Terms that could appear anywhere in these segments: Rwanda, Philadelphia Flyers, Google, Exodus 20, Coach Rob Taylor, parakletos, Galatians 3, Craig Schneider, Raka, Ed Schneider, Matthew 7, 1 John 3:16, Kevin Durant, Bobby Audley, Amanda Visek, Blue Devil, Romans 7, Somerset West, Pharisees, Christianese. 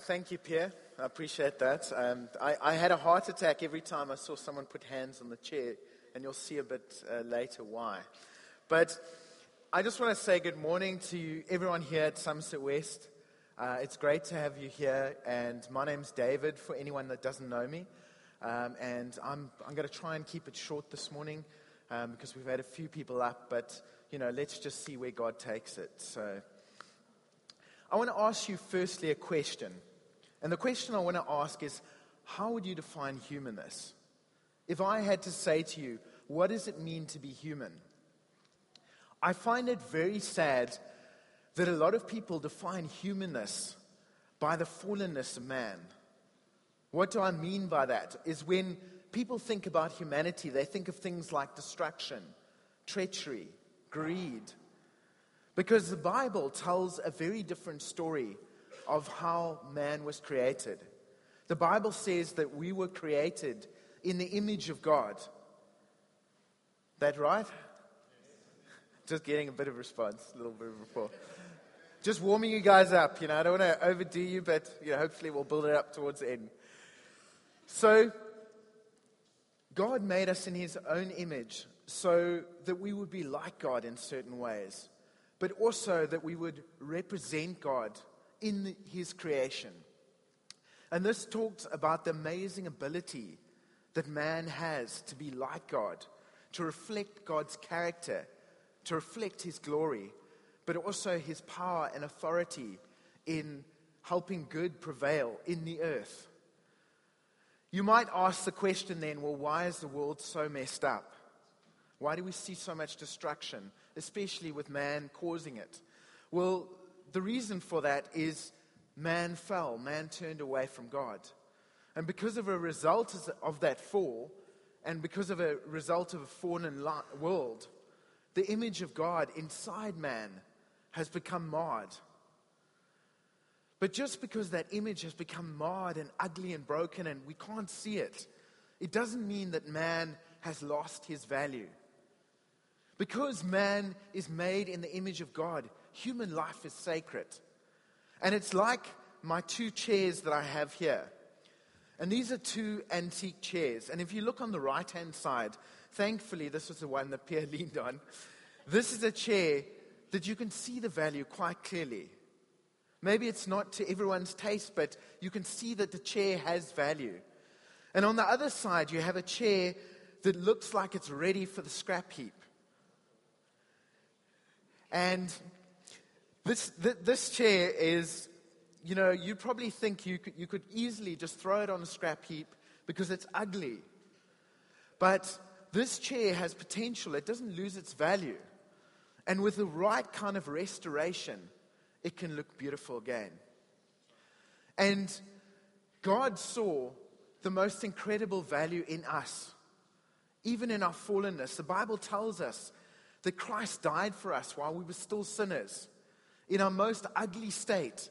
Thank you, Pierre. I appreciate that. I had a heart attack every time I saw someone put hands on the chair, and you'll see a bit later why. But I just want to say good morning to everyone here at Somerset West. It's great to have you here, and my name's David, for anyone that doesn't know me. And I'm going to try and keep it short this morning because we've had a few people up, but, you know, let's just see where God takes it. So I want to ask you firstly a question. And the question I want to ask is, how would you define humanness? If I had to say to you, what does it mean to be human? I find it very sad that a lot of people define humanness by the fallenness of man. What do I mean by that? Is when people think about humanity, they think of things like destruction, treachery, greed. Because the Bible tells a very different story of how man was created. The Bible says that we were created in the image of God. That right? Just getting a bit of response, a little bit of rapport. Just warming you guys up, you know. I don't want to overdo you, but you know, hopefully we'll build it up towards the end. So, God made us in His own image so that we would be like God in certain ways, but also that we would represent God in His creation. And this talks about the amazing ability that man has to be like God, to reflect God's character, to reflect His glory, but also His power and authority in helping good prevail in the earth. You might ask the question then, well, why is the world so messed up? Why do we see so much destruction, especially with man causing it? Well, the reason for that is man fell, man turned away from God. And because of a result of that fall, and because of a result of a fallen world, the image of God inside man has become marred. But just because that image has become marred and ugly and broken and we can't see it, it doesn't mean that man has lost his value. Because man is made in the image of God, human life is sacred. And it's like my two chairs that I have here. And these are two antique chairs. And if you look on the right-hand side, thankfully this was the one that Pierre leaned on. This is a chair that you can see the value quite clearly. Maybe it's not to everyone's taste, but you can see that the chair has value. And on the other side, you have a chair that looks like it's ready for the scrap heap. And this chair is, you know, you probably think you could easily just throw it on a scrap heap because it's ugly. But this chair has potential. It doesn't lose its value. And with the right kind of restoration, it can look beautiful again. And God saw the most incredible value in us, even in our fallenness. The Bible tells us that Christ died for us while we were still sinners. In our most ugly state,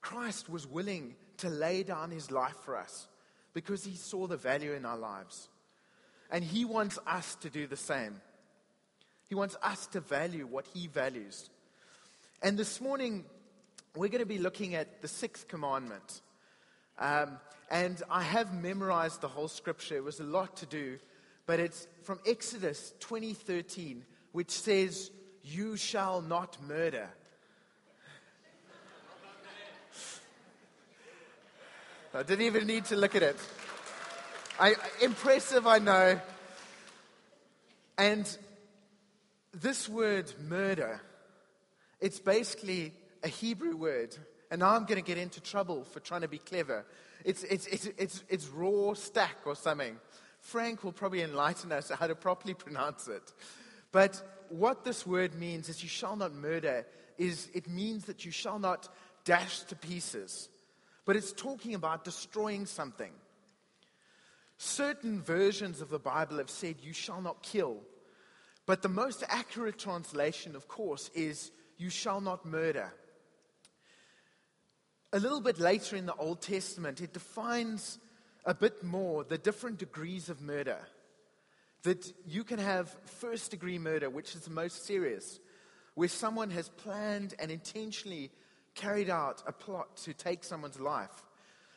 Christ was willing to lay down His life for us because He saw the value in our lives. And He wants us to do the same. He wants us to value what He values. And this morning, we're going to be looking at the sixth commandment. And I have memorized the whole scripture. It was a lot to do. But it's from Exodus 20:13, which says, "You shall not murder." I didn't even need to look at it. Impressive, I know. And this word, murder, it's basically a Hebrew word, and now I'm going to get into trouble for trying to be clever. It's raw stack or something. Frank will probably enlighten us how to properly pronounce it. But what this word means is, you shall not murder, is it means that you shall not dash to pieces. But it's talking about destroying something. Certain versions of the Bible have said, you shall not kill. But the most accurate translation, of course, is, you shall not murder. A little bit later in the Old Testament, it defines a bit more the different degrees of murder. That you can have first degree murder, which is the most serious, where someone has planned and intentionally carried out a plot to take someone's life.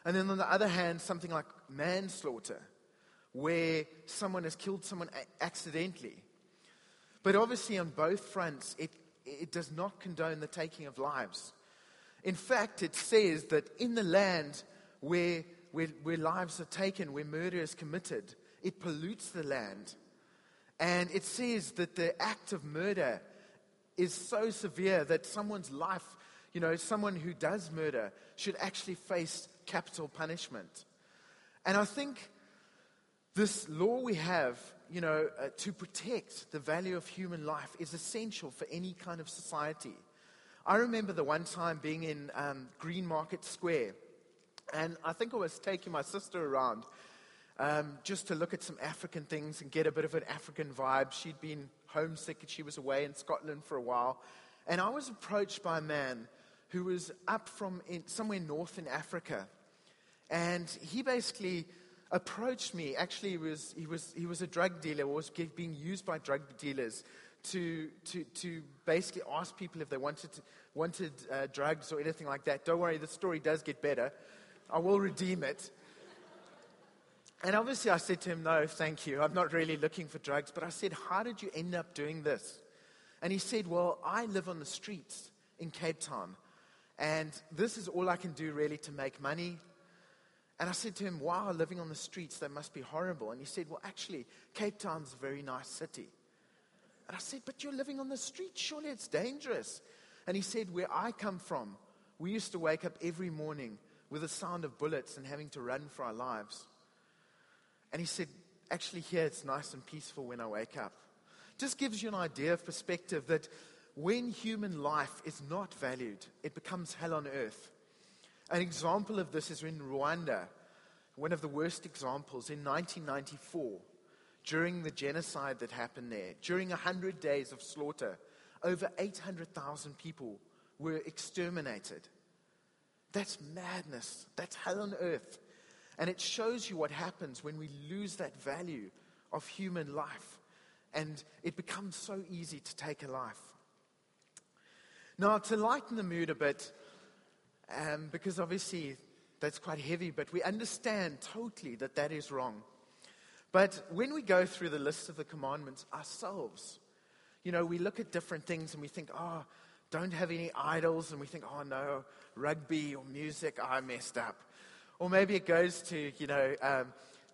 And then on the other hand, something like manslaughter, where someone has killed someone accidentally. But obviously on both fronts, it does not condone the taking of lives. In fact, it says that in the land where lives are taken, where murder is committed, it pollutes the land. And it says that the act of murder is so severe that someone's life, someone who does murder should actually face capital punishment. And I think this law we have, to protect the value of human life is essential for any kind of society. I remember the one time being in Green Market Square, and I think I was taking my sister around just to look at some African things and get a bit of an African vibe. She'd been homesick and she was away in Scotland for a while. And I was approached by a man who was up from somewhere north in Africa. And he basically approached me. Actually, he was a drug dealer, or was being used by drug dealers to basically ask people if they wanted drugs or anything like that. Don't worry, the story does get better. I will redeem it. And obviously I said to him, no, thank you. I'm not really looking for drugs. But I said, how did you end up doing this? And he said, well, I live on the streets in Cape Town, and this is all I can do really to make money. And I said to him, wow, living on the streets, that must be horrible. And he said, well, actually, Cape Town's a very nice city. And I said, but you're living on the streets, surely it's dangerous. And he said, where I come from, we used to wake up every morning with the sound of bullets and having to run for our lives. And he said, actually here it's nice and peaceful when I wake up. Just gives you an idea of perspective that when human life is not valued, it becomes hell on earth. An example of this is in Rwanda, one of the worst examples, in 1994, during the genocide that happened there. During 100 days of slaughter, over 800,000 people were exterminated. That's madness. That's hell on earth. And it shows you what happens when we lose that value of human life. And it becomes so easy to take a life. Now, to lighten the mood a bit, because obviously that's quite heavy, but we understand totally that that is wrong. But when we go through the list of the commandments ourselves, we look at different things and we think, oh, don't have any idols. And we think, oh, no, rugby or music, I messed up. Or maybe it goes to,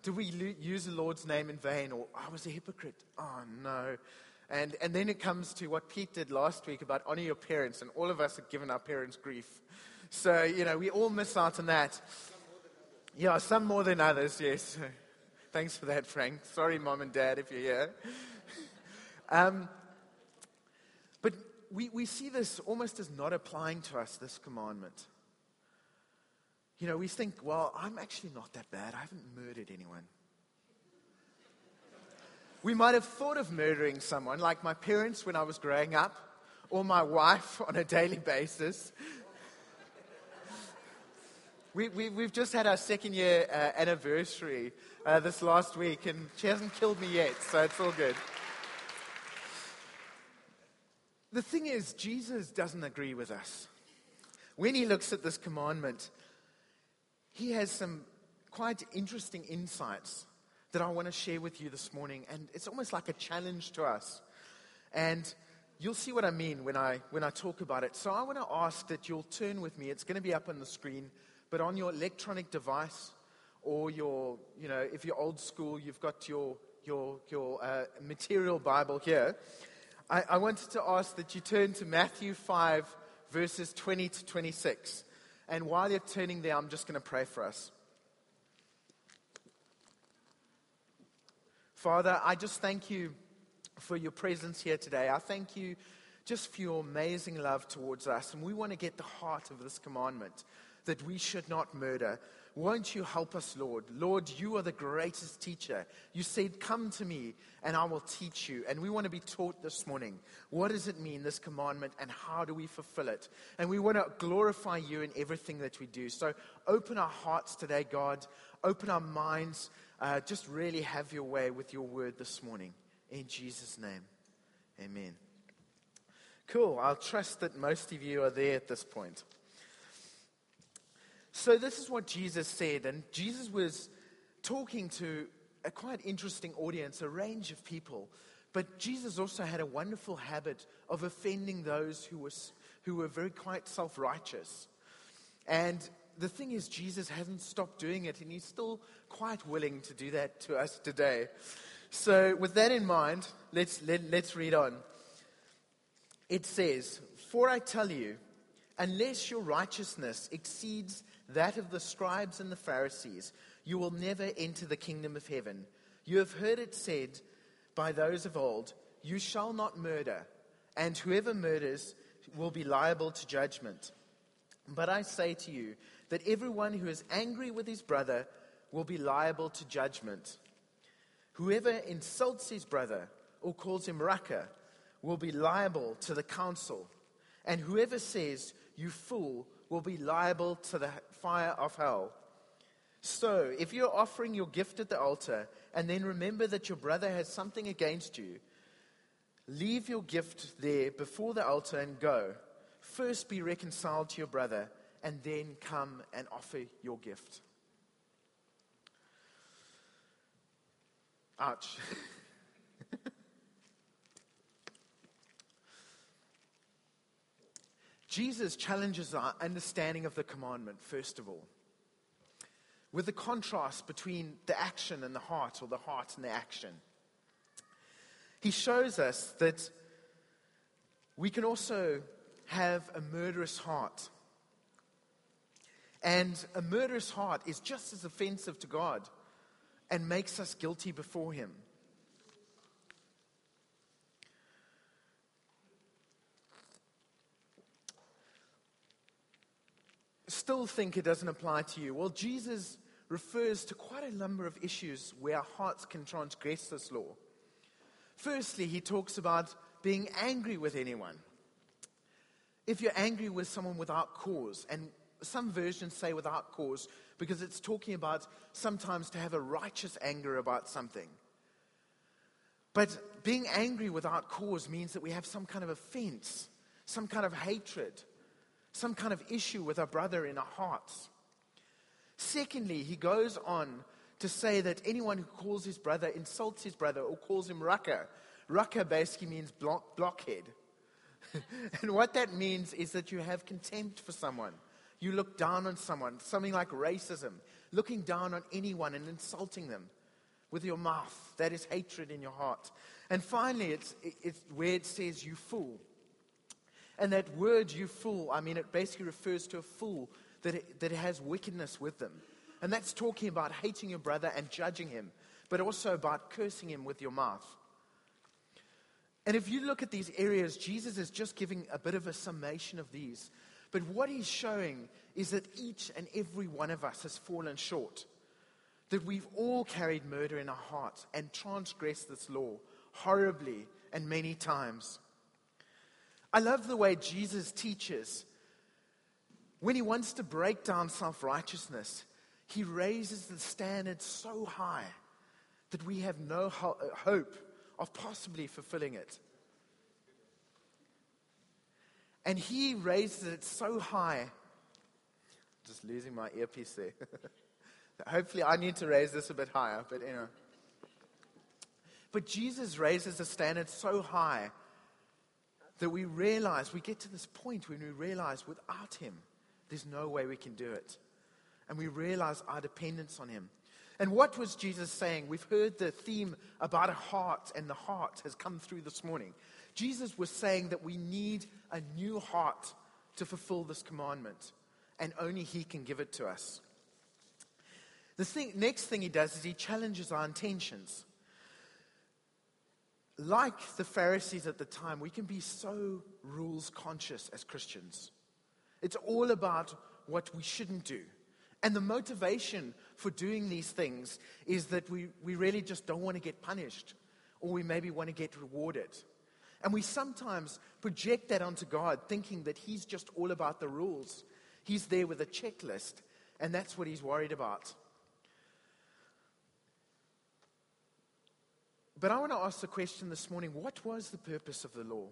do we use the Lord's name in vain? Or I was a hypocrite. Oh, no. And then it comes to what Pete did last week about honor your parents, and all of us have given our parents grief. So, we all miss out on that. Some more than others, yes. Thanks for that, Frank. Sorry, Mom and Dad, if you're here. But we see this almost as not applying to us, this commandment. We think, well, I'm actually not that bad. I haven't murdered anyone. We might have thought of murdering someone, like my parents when I was growing up, or my wife on a daily basis. We've just had our second year anniversary this last week, and she hasn't killed me yet, so it's all good. The thing is, Jesus doesn't agree with us. When he looks at this commandment, he has some quite interesting insights that I want to share with you this morning. And it's almost like a challenge to us. And you'll see what I mean when I talk about it. So I want to ask that you'll turn with me. It's going to be up on the screen, but on your electronic device or your, if you're old school, you've got your material Bible here. I wanted to ask that you turn to Matthew 5, verses 20 to 26. And while you're turning there, I'm just going to pray for us. Father, I just thank you for your presence here today. I thank you just for your amazing love towards us. And we want to get the heart of this commandment that we should not murder. Won't you help us, Lord? Lord, you are the greatest teacher. You said, come to me and I will teach you. And we want to be taught this morning. What does it mean, this commandment, and how do we fulfill it? And we want to glorify you in everything that we do. So open our hearts today, God. Open our minds. Just really have your way with your word this morning. In Jesus' name, amen. Cool. I'll trust that most of you are there at this point. So this is what Jesus said, and Jesus was talking to a quite interesting audience, a range of people. But Jesus also had a wonderful habit of offending those who were very quite self-righteous. And the thing is, Jesus hasn't stopped doing it, and he's still quite willing to do that to us today. So with that in mind, let's read on. It says, "For I tell you, unless your righteousness exceeds that of the scribes and the Pharisees, you will never enter the kingdom of heaven. You have heard it said by those of old, 'You shall not murder,' and whoever murders will be liable to judgment. But I say to you that everyone who is angry with his brother will be liable to judgment. Whoever insults his brother or calls him Raka will be liable to the council. And whoever says, 'You fool,' will be liable to the fire of hell. So, if you're offering your gift at the altar, and then remember that your brother has something against you, leave your gift there before the altar and go. First be reconciled to your brother, and then come and offer your gift." Ouch. Jesus challenges our understanding of the commandment, first of all, with the contrast between the action and the heart, or the heart and the action. He shows us that we can also have a murderous heart. And a murderous heart is just as offensive to God and makes us guilty before Him. Still think it doesn't apply to you? Well, Jesus refers to quite a number of issues where our hearts can transgress this law. Firstly, he talks about being angry with anyone. If you're angry with someone without cause, and some versions say without cause, because it's talking about sometimes to have a righteous anger about something. But being angry without cause means that we have some kind of offense, some kind of hatred, some kind of issue with our brother in our hearts. Secondly, he goes on to say that anyone who calls his brother, insults his brother, or calls him Raka. Raka basically means blockhead. And what that means is that you have contempt for someone. You look down on someone, something like racism, looking down on anyone and insulting them with your mouth. That is hatred in your heart. And finally, it's where it says, "You fool." And that word, "you fool," I mean, it basically refers to a fool that has wickedness with them. And that's talking about hating your brother and judging him, but also about cursing him with your mouth. And if you look at these areas, Jesus is just giving a bit of a summation of these. But what he's showing is that each and every one of us has fallen short, that we've all carried murder in our hearts and transgressed this law horribly and many times. I love the way Jesus teaches. When he wants to break down self-righteousness, he raises the standard so high that we have no hope of possibly fulfilling it. And he raises it so high. Just losing my earpiece there. Hopefully I need to raise this a bit higher, but anyway. But Jesus raises the standard so high that we realize, we get to this point when we realize without him, there's no way we can do it. And we realize our dependence on him. And what was Jesus saying? We've heard the theme about a heart, and the heart has come through this morning. Jesus was saying that we need a new heart to fulfill this commandment, and only he can give it to us. The next thing he does is he challenges our intentions. Like the Pharisees at the time, we can be so rules conscious as Christians. It's all about what we shouldn't do. And the motivation for doing these things is that we really just don't want to get punished, or we maybe want to get rewarded. And we sometimes project that onto God, thinking that he's just all about the rules. He's there with a checklist, and that's what he's worried about. But I want to ask the question this morning, what was the purpose of the law?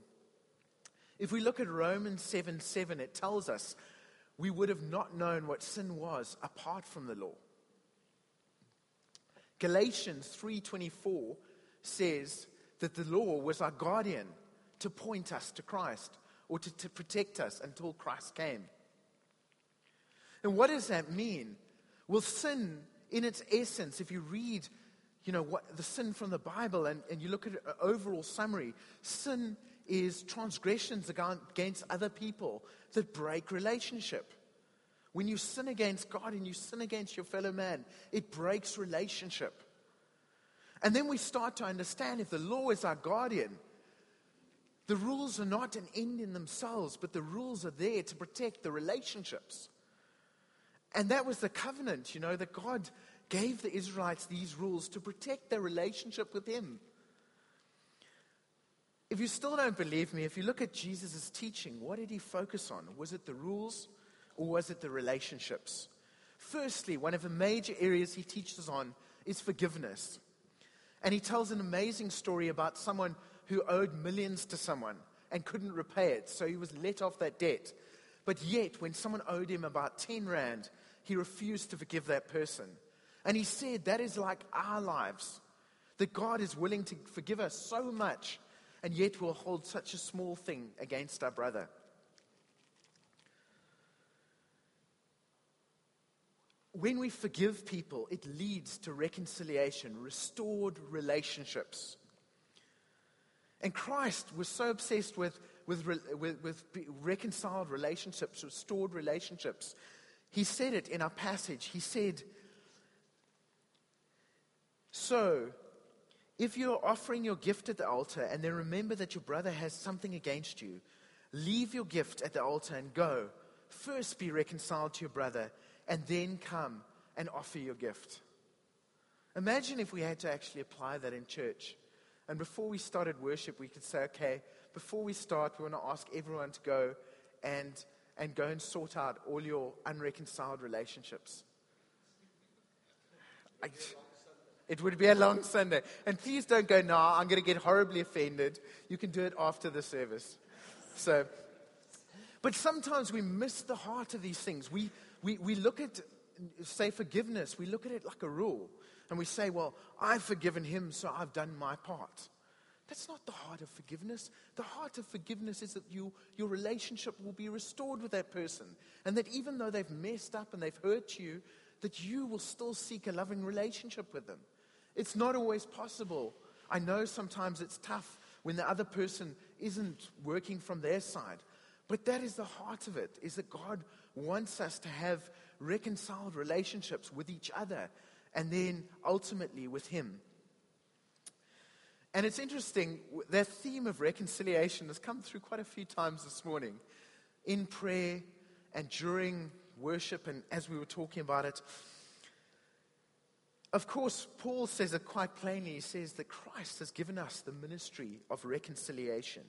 If we look at Romans 7:7, it tells us we would have not known what sin was apart from the law. Galatians 3:24 says that the law was our guardian to point us to Christ or to protect us until Christ came. And what does that mean? Well, sin in its essence, if you read, what the sin from the Bible and you look at an overall summary, sin is transgressions against other people that break relationship. When you sin against God and you sin against your fellow man, it breaks relationship. And then we start to understand if the law is our guardian, the rules are not an end in themselves, but the rules are there to protect the relationships. And that was the covenant, that God gave the Israelites these rules to protect their relationship with Him. If you still don't believe me, if you look at Jesus' teaching, what did He focus on? Was it the rules or was it the relationships? Firstly, one of the major areas He teaches on is forgiveness. And He tells an amazing story about someone who owed millions to someone and couldn't repay it, so he was let off that debt. But yet, when someone owed him about 10 rand, he refused to forgive that person. And he said, that is like our lives, that God is willing to forgive us so much, and yet we'll hold such a small thing against our brother. When we forgive people, it leads to reconciliation, restored relationships. And Christ was so obsessed with reconciled relationships, restored relationships. He said it in our passage. He said, so, if you're offering your gift at the altar and then remember that your brother has something against you, leave your gift at the altar and go. First be reconciled to your brother and then come and offer your gift. Imagine if we had to actually apply that in church. And before we started worship, we could say, okay, before we start, we want to ask everyone to go and go and sort out all your unreconciled relationships. It would be a long Sunday. And please don't go, nah, I'm going to get horribly offended. You can do it after the service. So, but sometimes we miss the heart of these things. We look at, say, forgiveness. We look at it like a rule. And we say, well, I've forgiven him, so I've done my part. That's not the heart of forgiveness. The heart of forgiveness is that your relationship will be restored with that person. And that even though they've messed up and they've hurt you, that you will still seek a loving relationship with them. It's not always possible. I know sometimes it's tough when the other person isn't working from their side. But that is the heart of it, is that God wants us to have reconciled relationships with each other. And then ultimately with Him. And it's interesting, that theme of reconciliation has come through quite a few times this morning. In prayer and during worship and as we were talking about it. Of course, Paul says it quite plainly. He says that Christ has given us the ministry of reconciliation.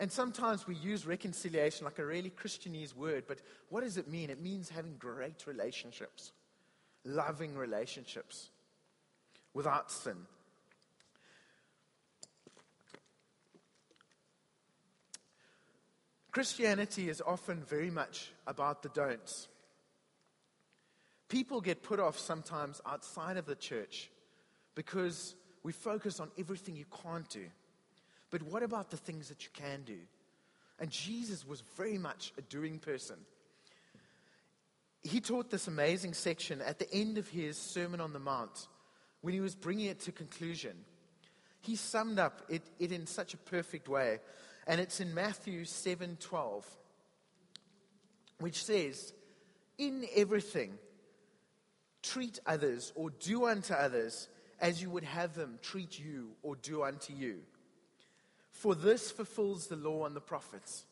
And sometimes we use reconciliation like a really Christianese word. But what does it mean? It means having great relationships. Loving relationships without sin. Christianity is often very much about the don'ts. People get put off sometimes outside of the church because we focus on everything you can't do. But what about the things that you can do? And Jesus was very much a doing person. He taught this amazing section at the end of his Sermon on the Mount when he was bringing it to conclusion. He summed up it in such a perfect way. And it's in Matthew 7:12, which says, in everything, treat others or do unto others as you would have them treat you or do unto you. For this fulfills the law and the prophets.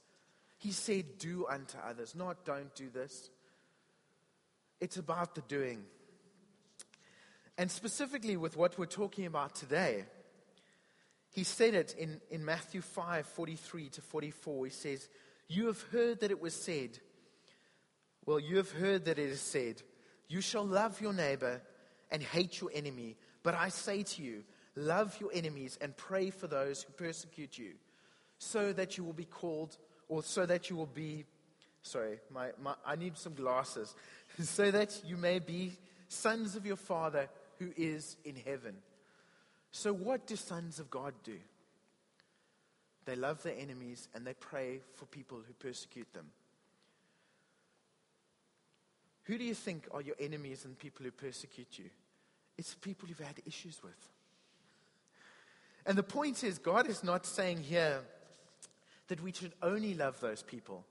He said, do unto others, not don't do this. It's about the doing. And specifically with what we're talking about today, he said it in Matthew 5:43 to 44. He says, you have heard that it is said, you shall love your neighbor and hate your enemy. But I say to you, love your enemies and pray for those who persecute you, so that you will be Sorry, I need some glasses. So that you may be sons of your Father who is in heaven. So what do sons of God do? They love their enemies and they pray for people who persecute them. Who do you think are your enemies and people who persecute you? It's people you've had issues with. And the point is, God is not saying here that we should only love those people.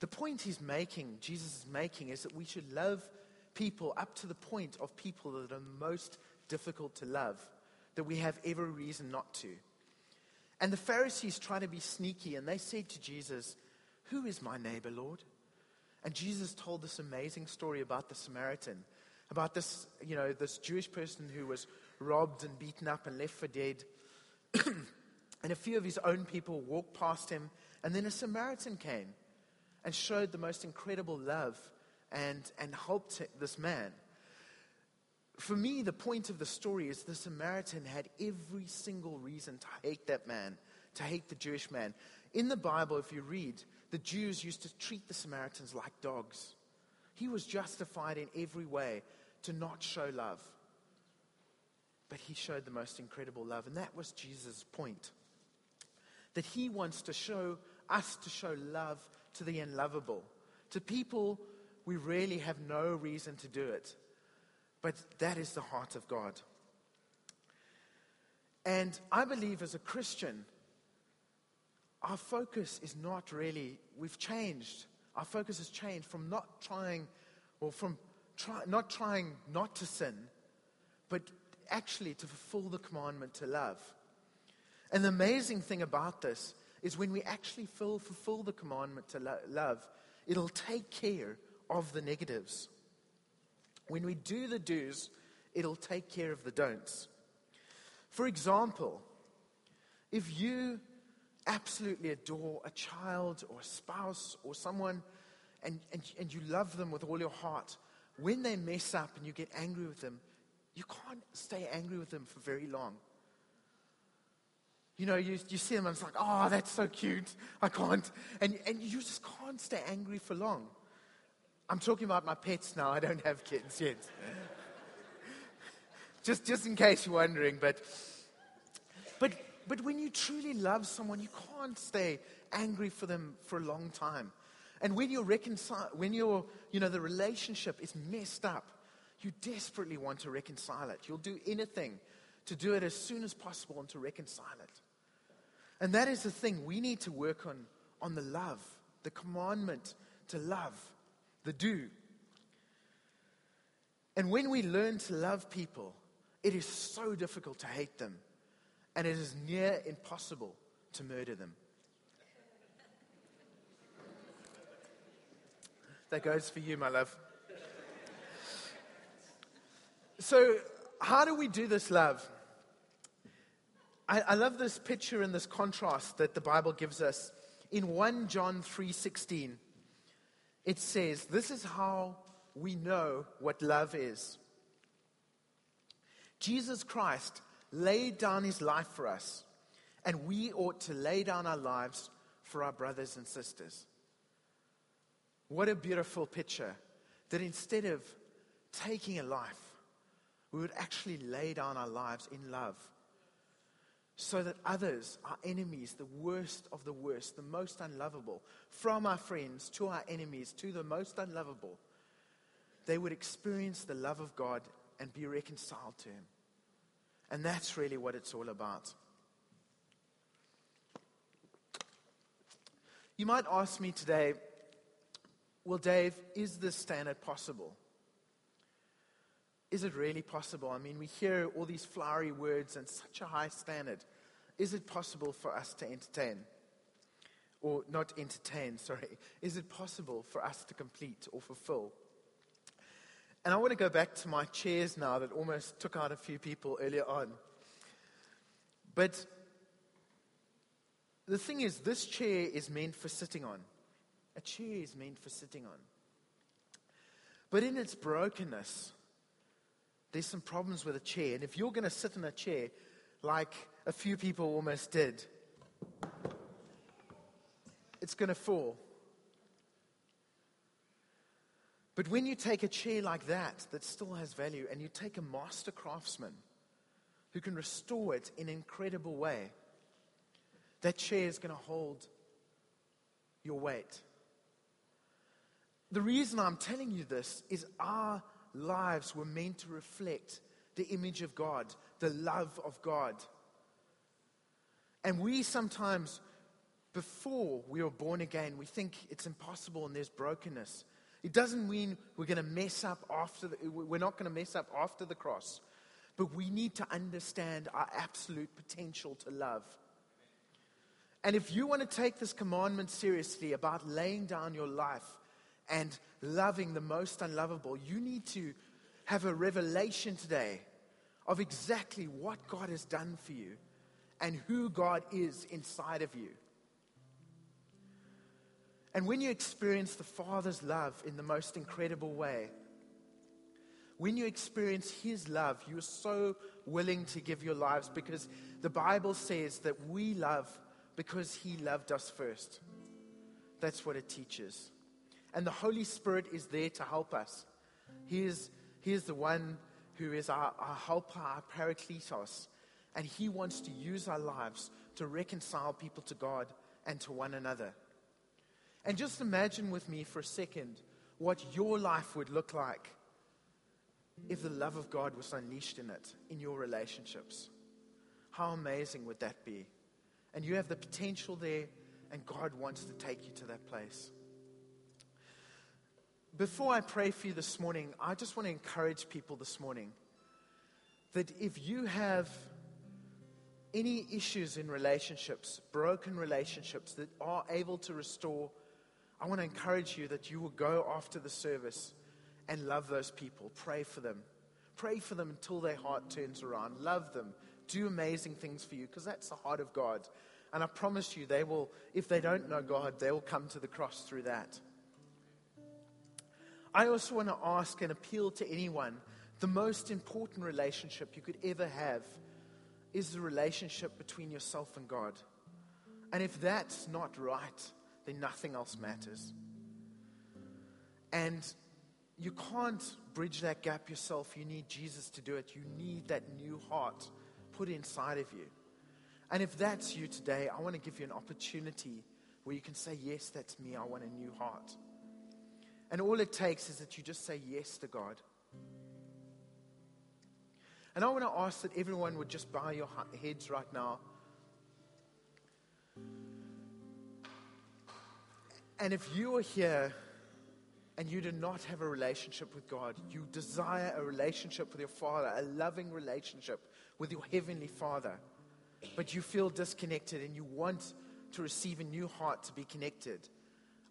The point he's making, Jesus is making, is that we should love people up to the point of people that are most difficult to love, that we have every reason not to. And the Pharisees try to be sneaky, and they said to Jesus, "Who is my neighbor, Lord?" And Jesus told this amazing story about the Samaritan, about this, this Jewish person who was robbed and beaten up and left for dead. And a few of his own people walked past him, and then a Samaritan came and showed the most incredible love and helped this man. For me, the point of the story is the Samaritan had every single reason to hate that man, to hate the Jewish man. In the Bible, if you read, the Jews used to treat the Samaritans like dogs. He was justified in every way to not show love. But he showed the most incredible love, and that was Jesus' point. That he wants to show us to show love to the unlovable, to people we really have no reason to do it. But that is the heart of God. And I believe as a Christian, our focus is not really, we've changed. Our focus has changed from not trying not to sin, but actually to fulfill the commandment to love. And the amazing thing about this is when we actually fulfill the commandment to love, it'll take care of the negatives. When we do the do's, it'll take care of the don'ts. For example, if you absolutely adore a child or a spouse or someone and you love them with all your heart, when they mess up and you get angry with them, you can't stay angry with them for very long. You see them and it's like, "Oh, that's so cute. I can't." And you just can't stay angry for long. I'm talking about my pets now. I don't have kids yet. just in case you're wondering. But when you truly love someone, you can't stay angry for them for a long time. And when you're the relationship is messed up, you desperately want to reconcile it. You'll do anything to do it as soon as possible and to reconcile it. And that is the thing we need to work on the love, the commandment to love, the do. And when we learn to love people, it is so difficult to hate them. And it is near impossible to murder them. That goes for you, my love. So, how do we do this love? I love this picture and this contrast that the Bible gives us. In 1 John 3:16, it says, "This is how we know what love is. Jesus Christ laid down his life for us, and we ought to lay down our lives for our brothers and sisters." What a beautiful picture, that instead of taking a life, we would actually lay down our lives in love so that others, our enemies, the worst of the worst, the most unlovable, from our friends to our enemies to the most unlovable, they would experience the love of God and be reconciled to him. And that's really what it's all about. You might ask me today, "Well, Dave, is this standard possible? Is it really possible? I mean, we hear all these flowery words and such a high standard. Is it possible for us to entertain? Or not entertain, sorry. Is it possible for us to complete or fulfill?" And I want to go back to my chairs now that almost took out a few people earlier on. But the thing is, this chair is meant for sitting on. A chair is meant for sitting on. But in its brokenness, there's some problems with a chair. And if you're going to sit in a chair like a few people almost did, it's going to fall. But when you take a chair like that, that still has value, and you take a master craftsman who can restore it in an incredible way, that chair is going to hold your weight. The reason I'm telling you this is our lives were meant to reflect the image of God, the love of God. And we sometimes, before we were born again, we think it's impossible and there's brokenness. It doesn't mean we're going to mess up after. We're not going to mess up after the cross. But we need to understand our absolute potential to love. And if you want to take this commandment seriously about laying down your life and loving the most unlovable, you need to have a revelation today of exactly what God has done for you and who God is inside of you. And when you experience the Father's love in the most incredible way, when you experience His love, you are so willing to give your lives, because the Bible says that we love because He loved us first. That's what it teaches. And the Holy Spirit is there to help us. He is the one who is our helper, our parakletos. And He wants to use our lives to reconcile people to God and to one another. And just imagine with me for a second what your life would look like if the love of God was unleashed in it, in your relationships. How amazing would that be? And you have the potential there, and God wants to take you to that place. Before I pray for you this morning, I just want to encourage people this morning that if you have any issues in relationships, broken relationships that are able to restore, I want to encourage you that you will go after the service and love those people. Pray for them. Pray for them until their heart turns around. Love them. Do amazing things for you, because that's the heart of God. And I promise you, they will, if they don't know God, they will come to the cross through that. I also want to ask and appeal to anyone, the most important relationship you could ever have is the relationship between yourself and God. And if that's not right, then nothing else matters. And you can't bridge that gap yourself. You need Jesus to do it. You need that new heart put inside of you. And if that's you today, I want to give you an opportunity where you can say, yes, that's me. I want a new heart. And all it takes is that you just say yes to God. And I want to ask that everyone would just bow your heads right now. And if you are here and you do not have a relationship with God, you desire a relationship with your Father, a loving relationship with your Heavenly Father, but you feel disconnected and you want to receive a new heart to be connected,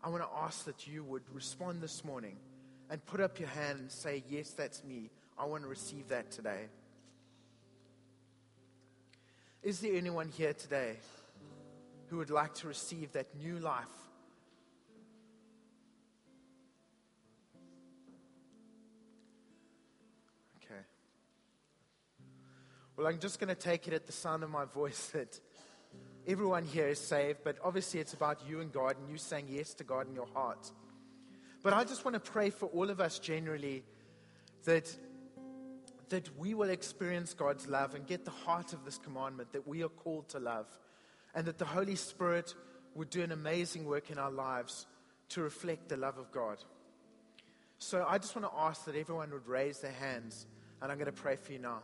I want to ask that you would respond this morning and put up your hand and say, yes, that's me. I want to receive that today. Is there anyone here today who would like to receive that new life? Okay. Well, I'm just going to take it at the sound of my voice that everyone here is saved, but obviously it's about you and God and you saying yes to God in your heart. But I just want to pray for all of us generally that we will experience God's love and get the heart of this commandment that we are called to love, and that the Holy Spirit would do an amazing work in our lives to reflect the love of God. So I just want to ask that everyone would raise their hands, and I'm going to pray for you now.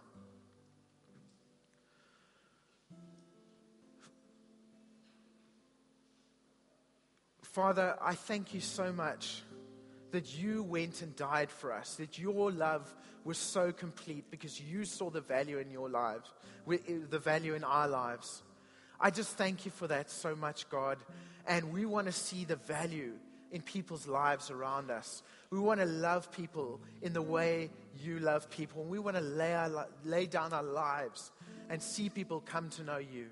Father, I thank you so much that you went and died for us, that your love was so complete because you saw the value in your lives, the value in our lives. I just thank you for that so much, God. And we want to see the value in people's lives around us. We want to love people in the way you love people. We want to lay down our lives and see people come to know you.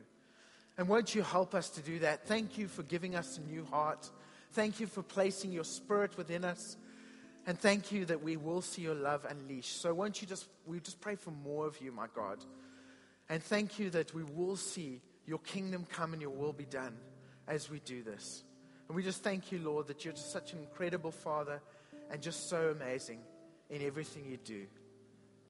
And won't you help us to do that? Thank you for giving us a new heart. Thank you for placing your Spirit within us. And thank you that we will see your love unleashed. So won't you we just pray for more of you, my God. And thank you that we will see your kingdom come and your will be done as we do this. And we just thank you, Lord, that you're just such an incredible Father and just so amazing in everything you do.